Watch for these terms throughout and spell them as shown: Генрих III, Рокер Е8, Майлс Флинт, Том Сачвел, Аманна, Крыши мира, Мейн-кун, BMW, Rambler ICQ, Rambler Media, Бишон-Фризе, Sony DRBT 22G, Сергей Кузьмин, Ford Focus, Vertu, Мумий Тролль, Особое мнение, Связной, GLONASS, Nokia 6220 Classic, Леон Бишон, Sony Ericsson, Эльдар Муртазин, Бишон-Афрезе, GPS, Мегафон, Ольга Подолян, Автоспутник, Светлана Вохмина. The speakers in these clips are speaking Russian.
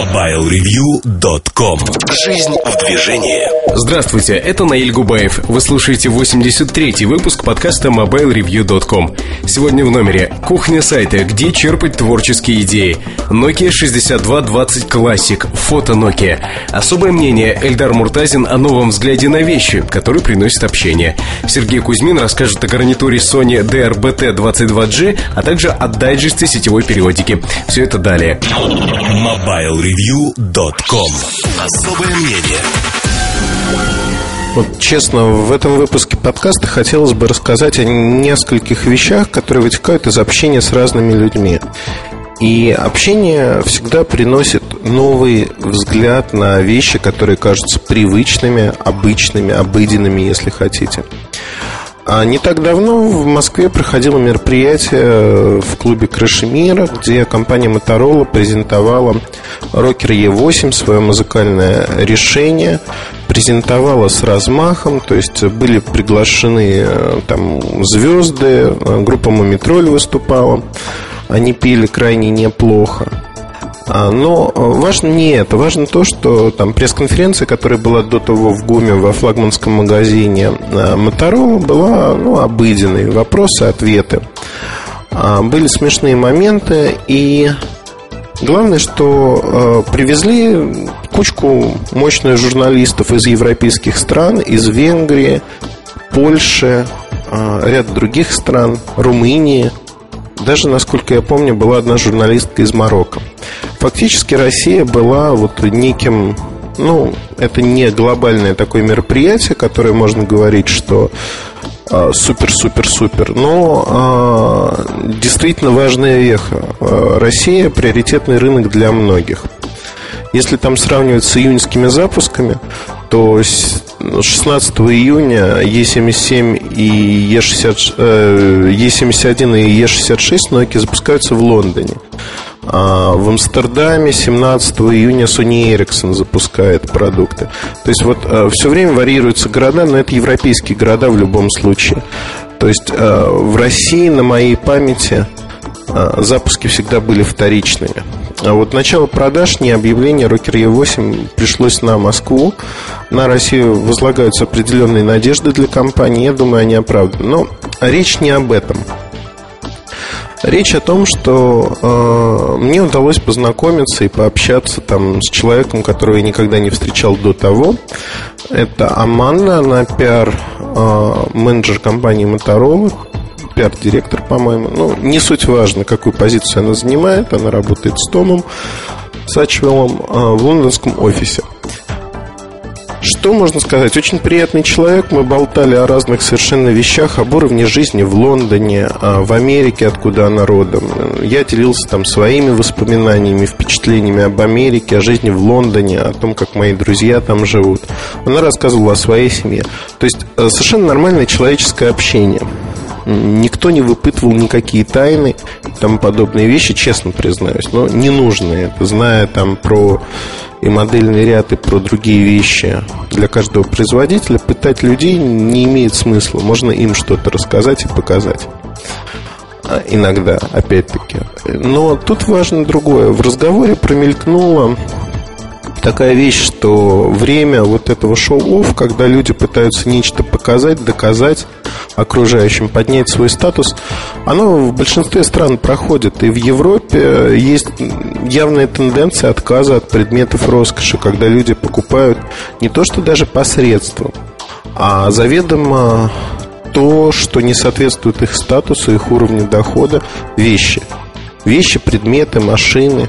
MobileReview.com. Жизнь в движении. Здравствуйте, это Наиль Губаев. Вы слушаете 83-й выпуск подкаста MobileReview.com. Сегодня в номере: кухня сайта, где черпать творческие идеи. Nokia 6220 Classic. Фото Nokia. Особое мнение. Эльдар Муртазин о новом взгляде на вещи, который приносит общение. Сергей Кузьмин расскажет о гарнитуре Sony DRBT 22G, а также о дайджесте сетевой периодики. Все это далее. MobileReview.com. Особое мнение. Вот честно, в этом выпуске подкаста хотелось бы рассказать о нескольких вещах, которые вытекают из общения с разными людьми. И общение всегда приносит новый взгляд на вещи, которые кажутся привычными, обычными, обыденными, если хотите. А не так давно в Москве проходило мероприятие в клубе «Крыши мира», где компания «Моторола» презентовала «Рокер Е8», свое музыкальное решение, презентовала с размахом, то есть были приглашены там звезды, группа «Мумий Тролль» выступала, они пели крайне неплохо. Но важно не это, важно то, что там пресс-конференция, которая была до того в ГУМе во флагманском магазине «Моторола», была обыденной. Вопросы, ответы. Были смешные моменты. И главное, что привезли кучку мощных журналистов из европейских стран, из Венгрии, Польши, ряд других стран, Румынии. Даже, насколько я помню, была одна журналистка из Марокко. Фактически Россия была вот неким... это не глобальное такое мероприятие, которое можно говорить, что супер-супер-супер, но действительно важная веха. Россия – приоритетный рынок для многих. Если там сравнивать с июньскими запусками, то 16 июня Е-77 и Е-71 и Е-66 Nokia запускаются в Лондоне. А в Амстердаме 17 июня Sony Ericsson запускает продукты. То есть вот все время варьируются города, но это европейские города в любом случае. То есть в России, на моей памяти, запуски всегда были вторичными. А вот начало продаж, не объявление Рокер Е8 пришлось на Москву. На Россию возлагаются определенные надежды для компании. Я думаю, они оправданы. Но речь не об этом. Речь о том, что мне удалось познакомиться и пообщаться там с человеком, которого я никогда не встречал до того. Это Аманна, она пиар-менеджер компании «Моторола», пиар-директор, по-моему. Не суть важно, какую позицию она занимает. Она работает с Томом Сачвелом в лондонском офисе. Что можно сказать? Очень приятный человек. Мы болтали о разных совершенно вещах, об уровне жизни в Лондоне, в Америке, откуда она родом. Я делился там своими воспоминаниями, впечатлениями об Америке, о жизни в Лондоне, о том, как мои друзья там живут. Она рассказывала о своей семье. То есть совершенно нормальное человеческое общение. Никто не выпытывал никакие тайны и тому подобные вещи, честно признаюсь. Но не нужно это, зная там про и модельный ряд, и про другие вещи для каждого производителя. Пытать людей не имеет смысла. Можно им что-то рассказать и показать. Иногда, опять-таки. Но тут важно другое. В разговоре промелькнуло такая вещь, что время вот этого шоу-офф, когда люди пытаются нечто показать, доказать окружающим, поднять свой статус, оно в большинстве стран проходит. И в Европе есть явная тенденция отказа от предметов роскоши, когда люди покупают не то что даже посредством, а заведомо то, что не соответствует их статусу, их уровню дохода, вещи. Вещи, предметы, машины.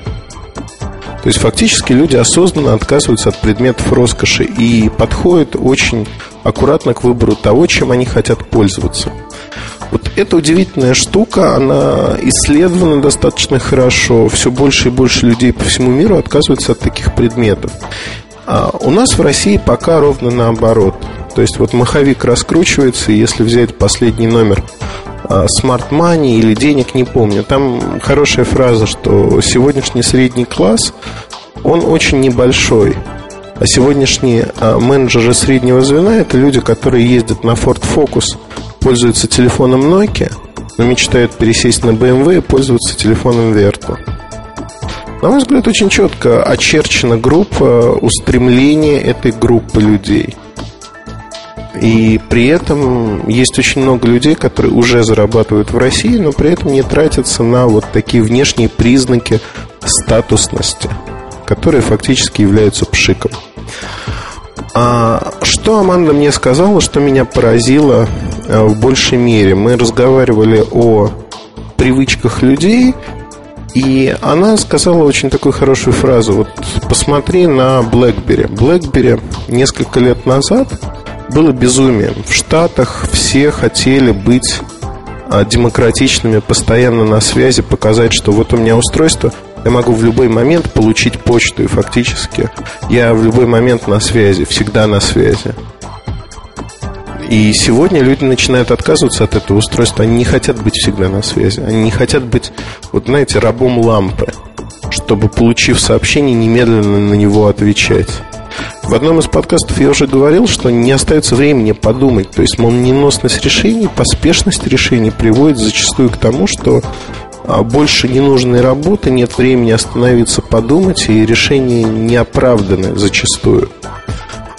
То есть фактически люди осознанно отказываются от предметов роскоши и подходят очень аккуратно к выбору того, чем они хотят пользоваться. Вот эта удивительная штука, она исследована достаточно хорошо. Все больше и больше людей по всему миру отказываются от таких предметов. А у нас в России пока ровно наоборот. То есть вот маховик раскручивается, и если взять последний номер «Smart Money» или «Денег», не помню, там хорошая фраза, что сегодняшний средний класс, он очень небольшой. А сегодняшние менеджеры среднего звена – это люди, которые ездят на Ford Focus, пользуются телефоном Nokia, но мечтают пересесть на BMW и пользоваться телефоном Vertu. На мой взгляд, очень четко очерчена группа, устремление этой группы людей. И при этом есть очень много людей, которые уже зарабатывают в России, но при этом не тратятся на вот такие внешние признаки статусности, которые фактически являются пшиком. А что Аманда мне сказала, что меня поразило в большей мере? Мы разговаривали о привычках людей, и она сказала очень такую хорошую фразу. Вот посмотри на BlackBerry. BlackBerry несколько лет назад было безумием. В Штатах все хотели быть демократичными, постоянно на связи, показать, что вот у меня устройство, я могу в любой момент получить почту, и фактически я в любой момент на связи, всегда на связи. И сегодня люди начинают отказываться от этого устройства. Они не хотят быть всегда на связи. Они не хотят быть, вот знаете, рабом лампы, чтобы, получив сообщение, немедленно на него отвечать. В одном из подкастов я уже говорил, что не остается времени подумать. То есть молниеносность решений, поспешность решений приводит зачастую к тому, что больше ненужной работы, нет времени остановиться, подумать, и решения не оправданы зачастую.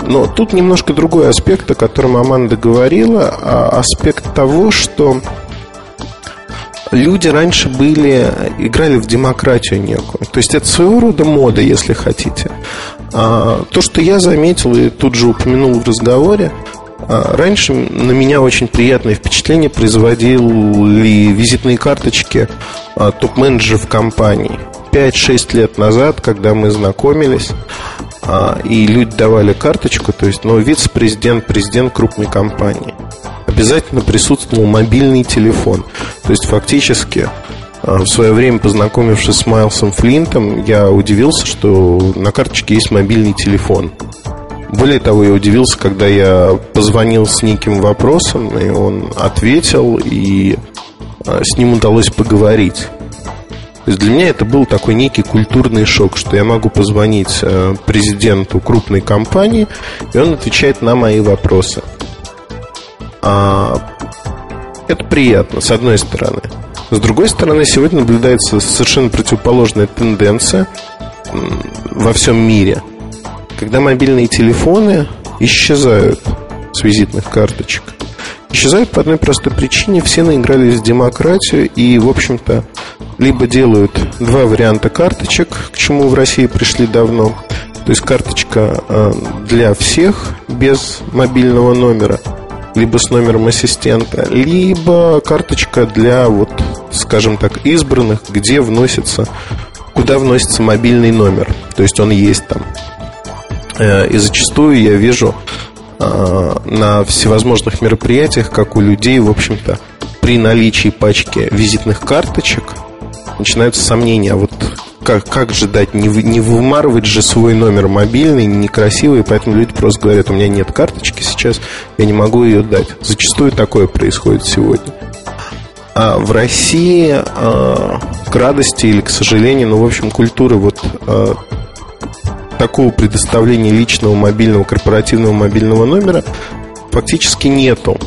Но тут немножко другой аспект, о котором Аманда говорила. Аспект того, что люди раньше играли в демократию некую. То есть это своего рода мода, если хотите. То, что я заметил и тут же упомянул в разговоре, раньше на меня очень приятное впечатление производили визитные карточки топ-менеджеров компаний. 5-6 лет назад, когда мы знакомились, и люди давали карточку, то есть, вице-президент, президент крупной компании. Обязательно присутствовал мобильный телефон. То есть фактически в свое время, познакомившись с Майлсом Флинтом, я удивился, что на карточке есть мобильный телефон. Более того, я удивился, когда я позвонил с неким вопросом, и он ответил, и с ним удалось поговорить. То есть для меня это был такой некий культурный шок, что я могу позвонить президенту крупной компании, и он отвечает на мои вопросы. Это приятно, с одной стороны. С другой стороны, сегодня наблюдается совершенно противоположная тенденция во всем мире, когда мобильные телефоны исчезают с визитных карточек. Исчезают по одной простой причине: все наигрались в демократию и, в общем-то, либо делают два варианта карточек, к чему в России пришли давно. То есть карточка для всех без мобильного номера, либо с номером ассистента, либо карточка для, вот, скажем так, избранных, куда вносится мобильный номер. То есть он есть там. И зачастую я вижу на всевозможных мероприятиях, как у людей, в общем-то, при наличии пачки визитных карточек начинаются сомнения. А вот как же дать, не вымарывать же свой номер мобильный, некрасивый. Поэтому люди просто говорят: у меня нет карточки сейчас, я не могу ее дать. Зачастую такое происходит сегодня. А в России, к радости или к сожалению, в общем, культура такого предоставления личного мобильного, корпоративного мобильного номера фактически нету.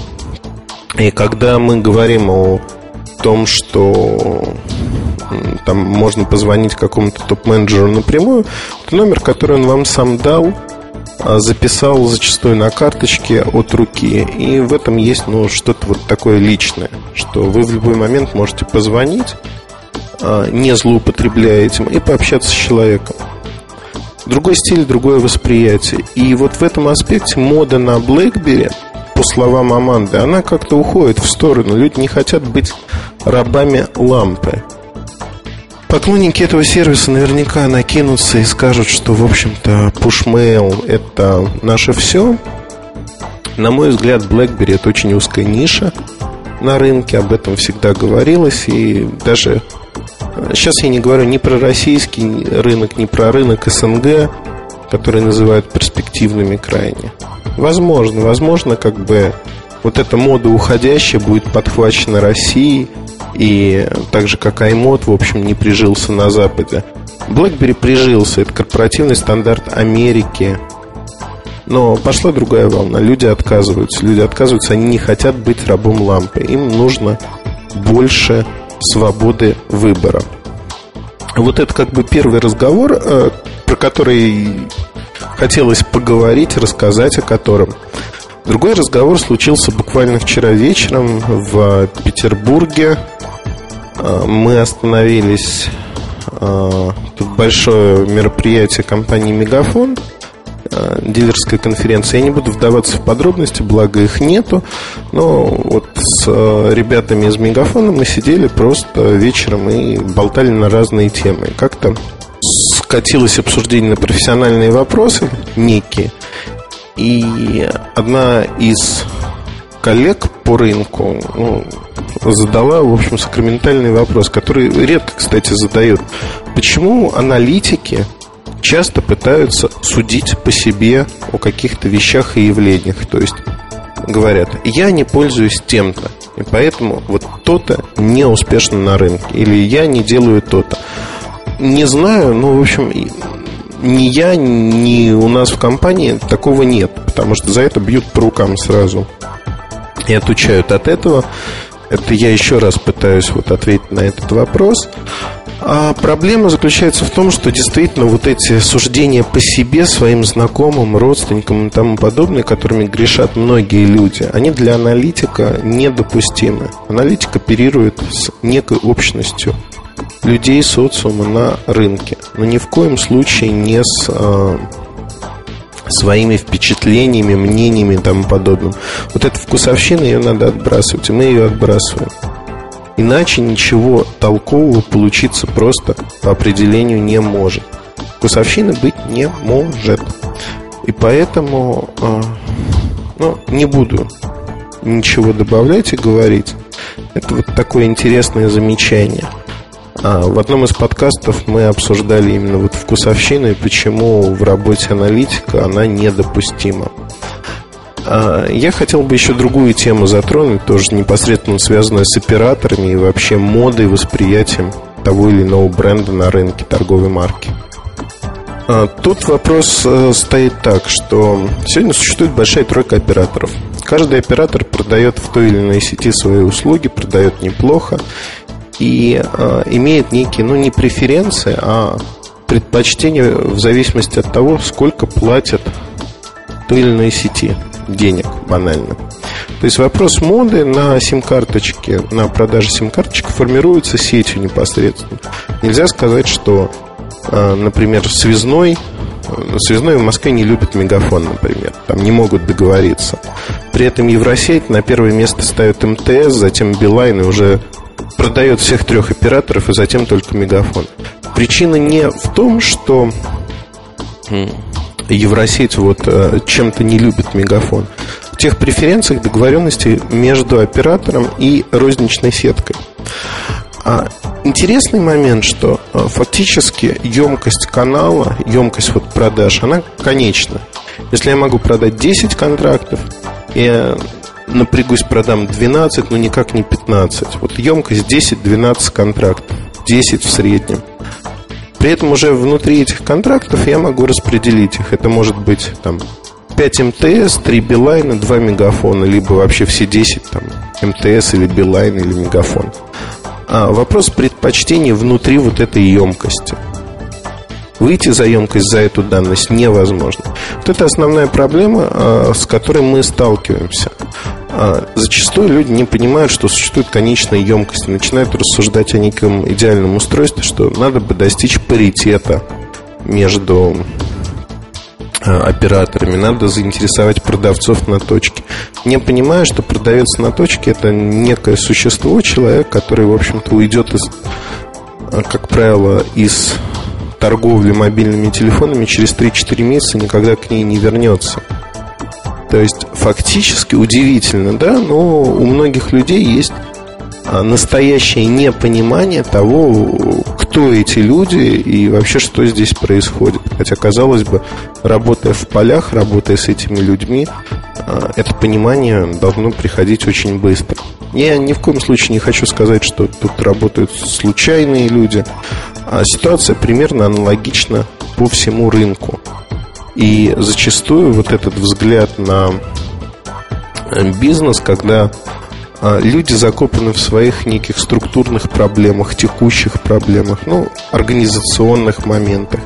И когда мы говорим о том, что там можно позвонить какому-то топ-менеджеру напрямую, то номер, который он вам сам дал, записал зачастую на карточке от руки. И в этом есть что-то вот такое личное, что вы в любой момент можете позвонить, не злоупотребляя этим, и пообщаться с человеком. Другой стиль, другое восприятие. И вот в этом аспекте мода на BlackBerry, по словам Аманды, она как-то уходит в сторону. Люди не хотят быть рабами лампы. Поклонники этого сервиса наверняка накинутся и скажут, что, в общем-то, push-mail — это наше все. На мой взгляд, BlackBerry — это очень узкая ниша на рынке. Об этом всегда говорилось. И даже сейчас я не говорю ни про российский рынок, ни про рынок СНГ, которые называют перспективными крайне. Возможно, как бы вот эта мода уходящая будет подхвачена Россией, и так же, как iMod, в общем, не прижился на Западе. BlackBerry прижился, это корпоративный стандарт Америки. Но пошла другая волна, люди отказываются, они не хотят быть рабом лампы. Им нужно больше свободы выбора. вот это как бы первый разговор, про который хотелось поговорить, рассказать о котором. Другой разговор случился буквально вчера вечером в Петербурге. Мы остановились, тут большое мероприятие компании «Мегафон», дилерская конференция. Я не буду вдаваться в подробности, благо их нету. Но вот с ребятами из «Мегафона» мы сидели просто вечером и болтали на разные темы. Как-то скатилось обсуждение на профессиональные вопросы некие. И одна из коллег по рынку задала, в общем, сакраментальный вопрос, который редко, кстати, задают. Почему аналитики часто пытаются судить по себе о каких-то вещах и явлениях? То есть говорят, я не пользуюсь тем-то, и поэтому вот то-то не успешно на рынке, или я не делаю то-то. Не знаю, ну, в общем, ни я, ни у нас в компании такого нет, потому что за это бьют по рукам сразу и отучают от этого. Это я еще раз пытаюсь вот ответить на этот вопрос. А проблема заключается в том, что действительно вот эти суждения по себе, своим знакомым, родственникам и тому подобное, которыми грешат многие люди, они для аналитика недопустимы. Аналитик оперирует с некой общностью людей, социума на рынке, но ни в коем случае не с своими впечатлениями, мнениями и тому подобным. Вот эта вкусовщина, ее надо отбрасывать, и мы ее отбрасываем. Иначе ничего толкового получиться просто по определению не может. Вкусовщины быть не может. И поэтому не буду ничего добавлять и говорить. Это вот такое интересное замечание. В одном из подкастов мы обсуждали именно вот вкусовщину и почему в работе аналитика она недопустима. Я хотел бы еще другую тему затронуть, тоже непосредственно связанную с операторами и вообще модой, восприятием того или иного бренда на рынке, торговой марки. Тут вопрос стоит так, что сегодня существует большая тройка операторов. Каждый оператор продает в той или иной сети свои услуги, продает неплохо и имеет некие, не преференции, а предпочтения в зависимости от того, сколько платят той или иной сети денег, банально. То есть вопрос моды на сим-карточки, на продаже сим-карточек формируется сетью непосредственно. Нельзя сказать, что, например, связной в Москве не любит «Мегафон», например. Там не могут договориться. При этом Евросеть на первое место ставит МТС, затем Билайн, и уже продает всех трех операторов, и затем только «Мегафон». Причина не в том, что Евросеть чем-то не любит «Мегафон». В тех преференциях договоренности между оператором и розничной сеткой. Интересный момент, что фактически емкость канала, емкость продаж, она конечна. Если я могу продать 10 контрактов, я напрягусь, продам 12, но никак не 15. Емкость 10-12 контрактов, 10 в среднем. При этом уже внутри этих контрактов я могу распределить их. Это может быть 5 МТС, 3 Билайна, 2 Мегафона, либо вообще все 10 МТС или Билайн или Мегафон. Вопрос предпочтений внутри вот этой емкости. Выйти за емкость, за эту данность невозможно. Вот это основная проблема, с которой мы сталкиваемся. Зачастую люди не понимают, что существует конечная емкость, и начинают рассуждать о неком идеальном устройстве, что надо бы достичь паритета между операторами, надо заинтересовать продавцов на точке. Не понимая, что продавец на точке — это некое существо, человек, который, в общем-то, уйдет из, как правило, из торговли мобильными телефонами через 3-4 месяца, никогда к ней не вернется. То есть фактически удивительно, да, но у многих людей есть настоящее непонимание того, кто эти люди и вообще что здесь происходит. Хотя, казалось бы, работая в полях, работая с этими людьми, это понимание должно приходить очень быстро. Я ни в коем случае не хочу сказать, что тут работают случайные люди. Ситуация примерно аналогична по всему рынку. И зачастую вот этот взгляд на бизнес, когда Люди закопаны в своих неких структурных проблемах, текущих проблемах, ну, организационных моментах.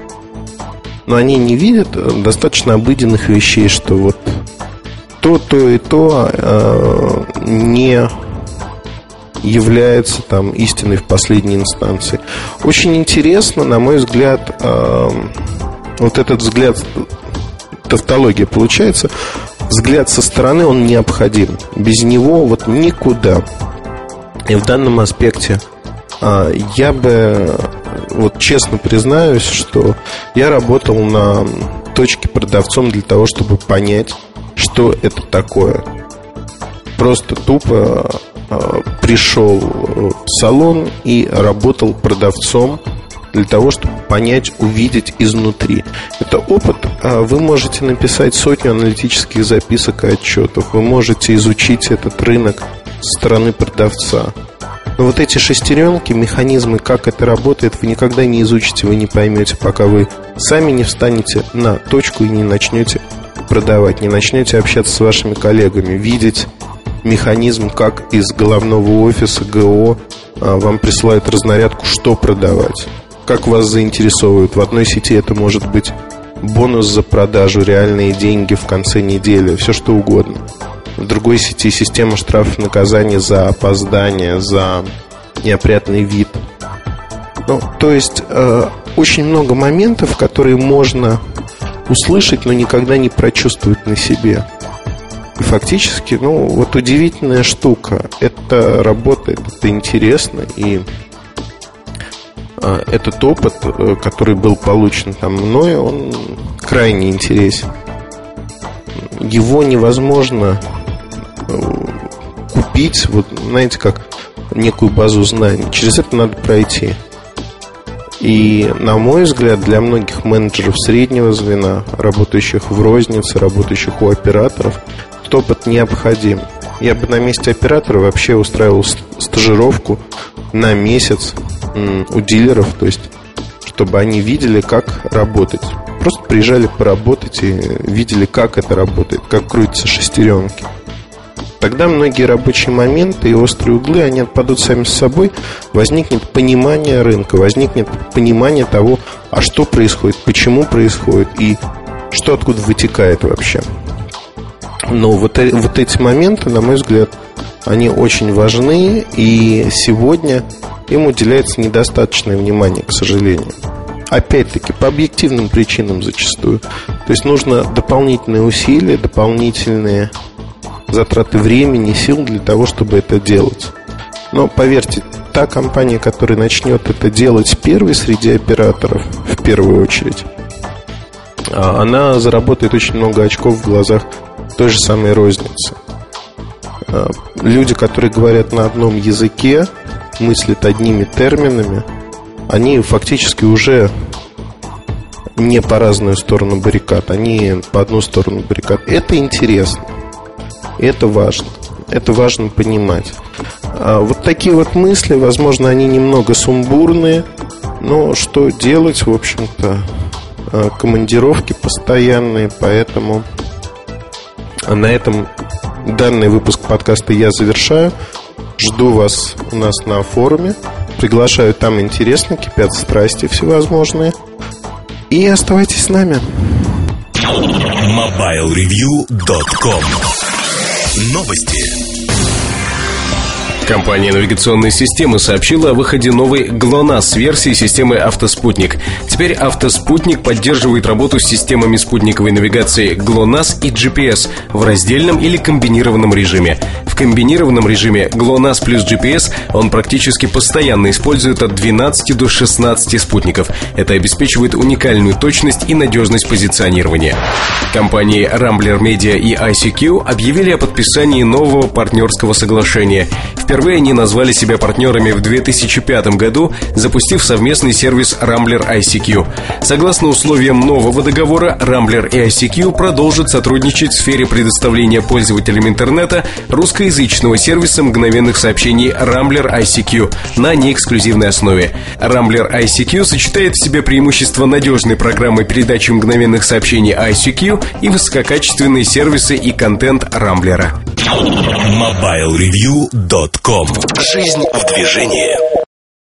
Но они не видят достаточно обыденных вещей, что вот то и то не является там истиной в последней инстанции. Очень интересно, на мой взгляд, вот этот взгляд, тавтология получается, взгляд со стороны, он необходим. Без него вот никуда. И в данном аспекте я бы, вот честно признаюсь, что я работал на точке продавцом для того, чтобы понять, что это такое. Просто тупо пришел в салон и работал продавцом для того, чтобы понять, увидеть изнутри. Это опыт. Вы можете написать сотню аналитических записок и отчетов. Вы можете изучить этот рынок со стороны продавца. Но вот эти шестеренки, механизмы, как это работает, вы никогда не изучите, вы не поймете, пока вы сами не встанете на точку и не начнете продавать, не начнете общаться с вашими коллегами, видеть механизм, как из головного офиса ГО вам присылают разнарядку, что продавать, как вас заинтересовывают. В одной сети это может быть бонус за продажу, реальные деньги в конце недели, все что угодно. В другой сети система штрафов и наказания за опоздание, за неопрятный вид. Ну, то есть очень много моментов, которые можно услышать, но никогда не прочувствовать на себе. И фактически, ну, вот удивительная штука. Это работает, это интересно. И этот опыт, который был получен там мной, он крайне интересен. Его невозможно купить, вот, знаете, как некую базу знаний. Через это надо пройти. И, на мой взгляд, для многих менеджеров среднего звена, работающих в рознице, работающих у операторов, этот опыт необходим. Я бы на месте оператора вообще устраивал стажировку на месяц у дилеров, то есть, чтобы они видели, как работать. Просто приезжали поработать и видели, как это работает, как крутятся шестеренки. Тогда многие рабочие моменты и острые углы, они отпадут сами с собой. Возникнет понимание рынка, возникнет понимание того, а что происходит, почему происходит и что откуда вытекает вообще. Но вот эти моменты, на мой взгляд, они очень важны. И сегодня им уделяется недостаточное внимание, к сожалению. Опять-таки, по объективным причинам зачастую. То есть нужно дополнительные усилия, дополнительные затраты времени, сил для того, чтобы это делать. Но, поверьте, та компания, которая начнет это делать первой среди операторов, в первую очередь, она заработает очень много очков в глазах той же самой розницы. Люди, которые говорят на одном языке, мыслят одними терминами, они фактически уже не по разную сторону баррикад, они по одну сторону баррикад. Это интересно. Это важно. Это важно понимать. Вот такие вот мысли, возможно, они немного сумбурные, но что делать, в общем-то, командировки постоянные, поэтому на этом данный выпуск подкаста я завершаю. Жду вас у нас на форуме. Приглашаю, там интересно, кипят страсти всевозможные. И оставайтесь с нами. mobilereview.com Новости. Компания навигационной системы сообщила о выходе новой GLONASS версии системы «Автоспутник». Теперь «Автоспутник» поддерживает работу с системами спутниковой навигации GLONASS и GPS в раздельном или комбинированном режиме. В комбинированном режиме GLONASS плюс GPS он практически постоянно использует от 12 до 16 спутников. Это обеспечивает уникальную точность и надежность позиционирования. Компании Rambler Media и ICQ объявили о подписании нового партнерского соглашения. Впервые они назвали себя партнерами в 2005 году, запустив совместный сервис Rambler ICQ. Согласно условиям нового договора, Rambler и ICQ продолжат сотрудничать в сфере предоставления пользователям интернета русской англоязычного сервиса мгновенных сообщений Rambler ICQ на неэксклюзивной основе. Rambler ICQ сочетает в себе преимущества надежной программы передачи мгновенных сообщений ICQ и высококачественные сервисы и контент Рамблера. Mobilereview.com. Жизнь в движении.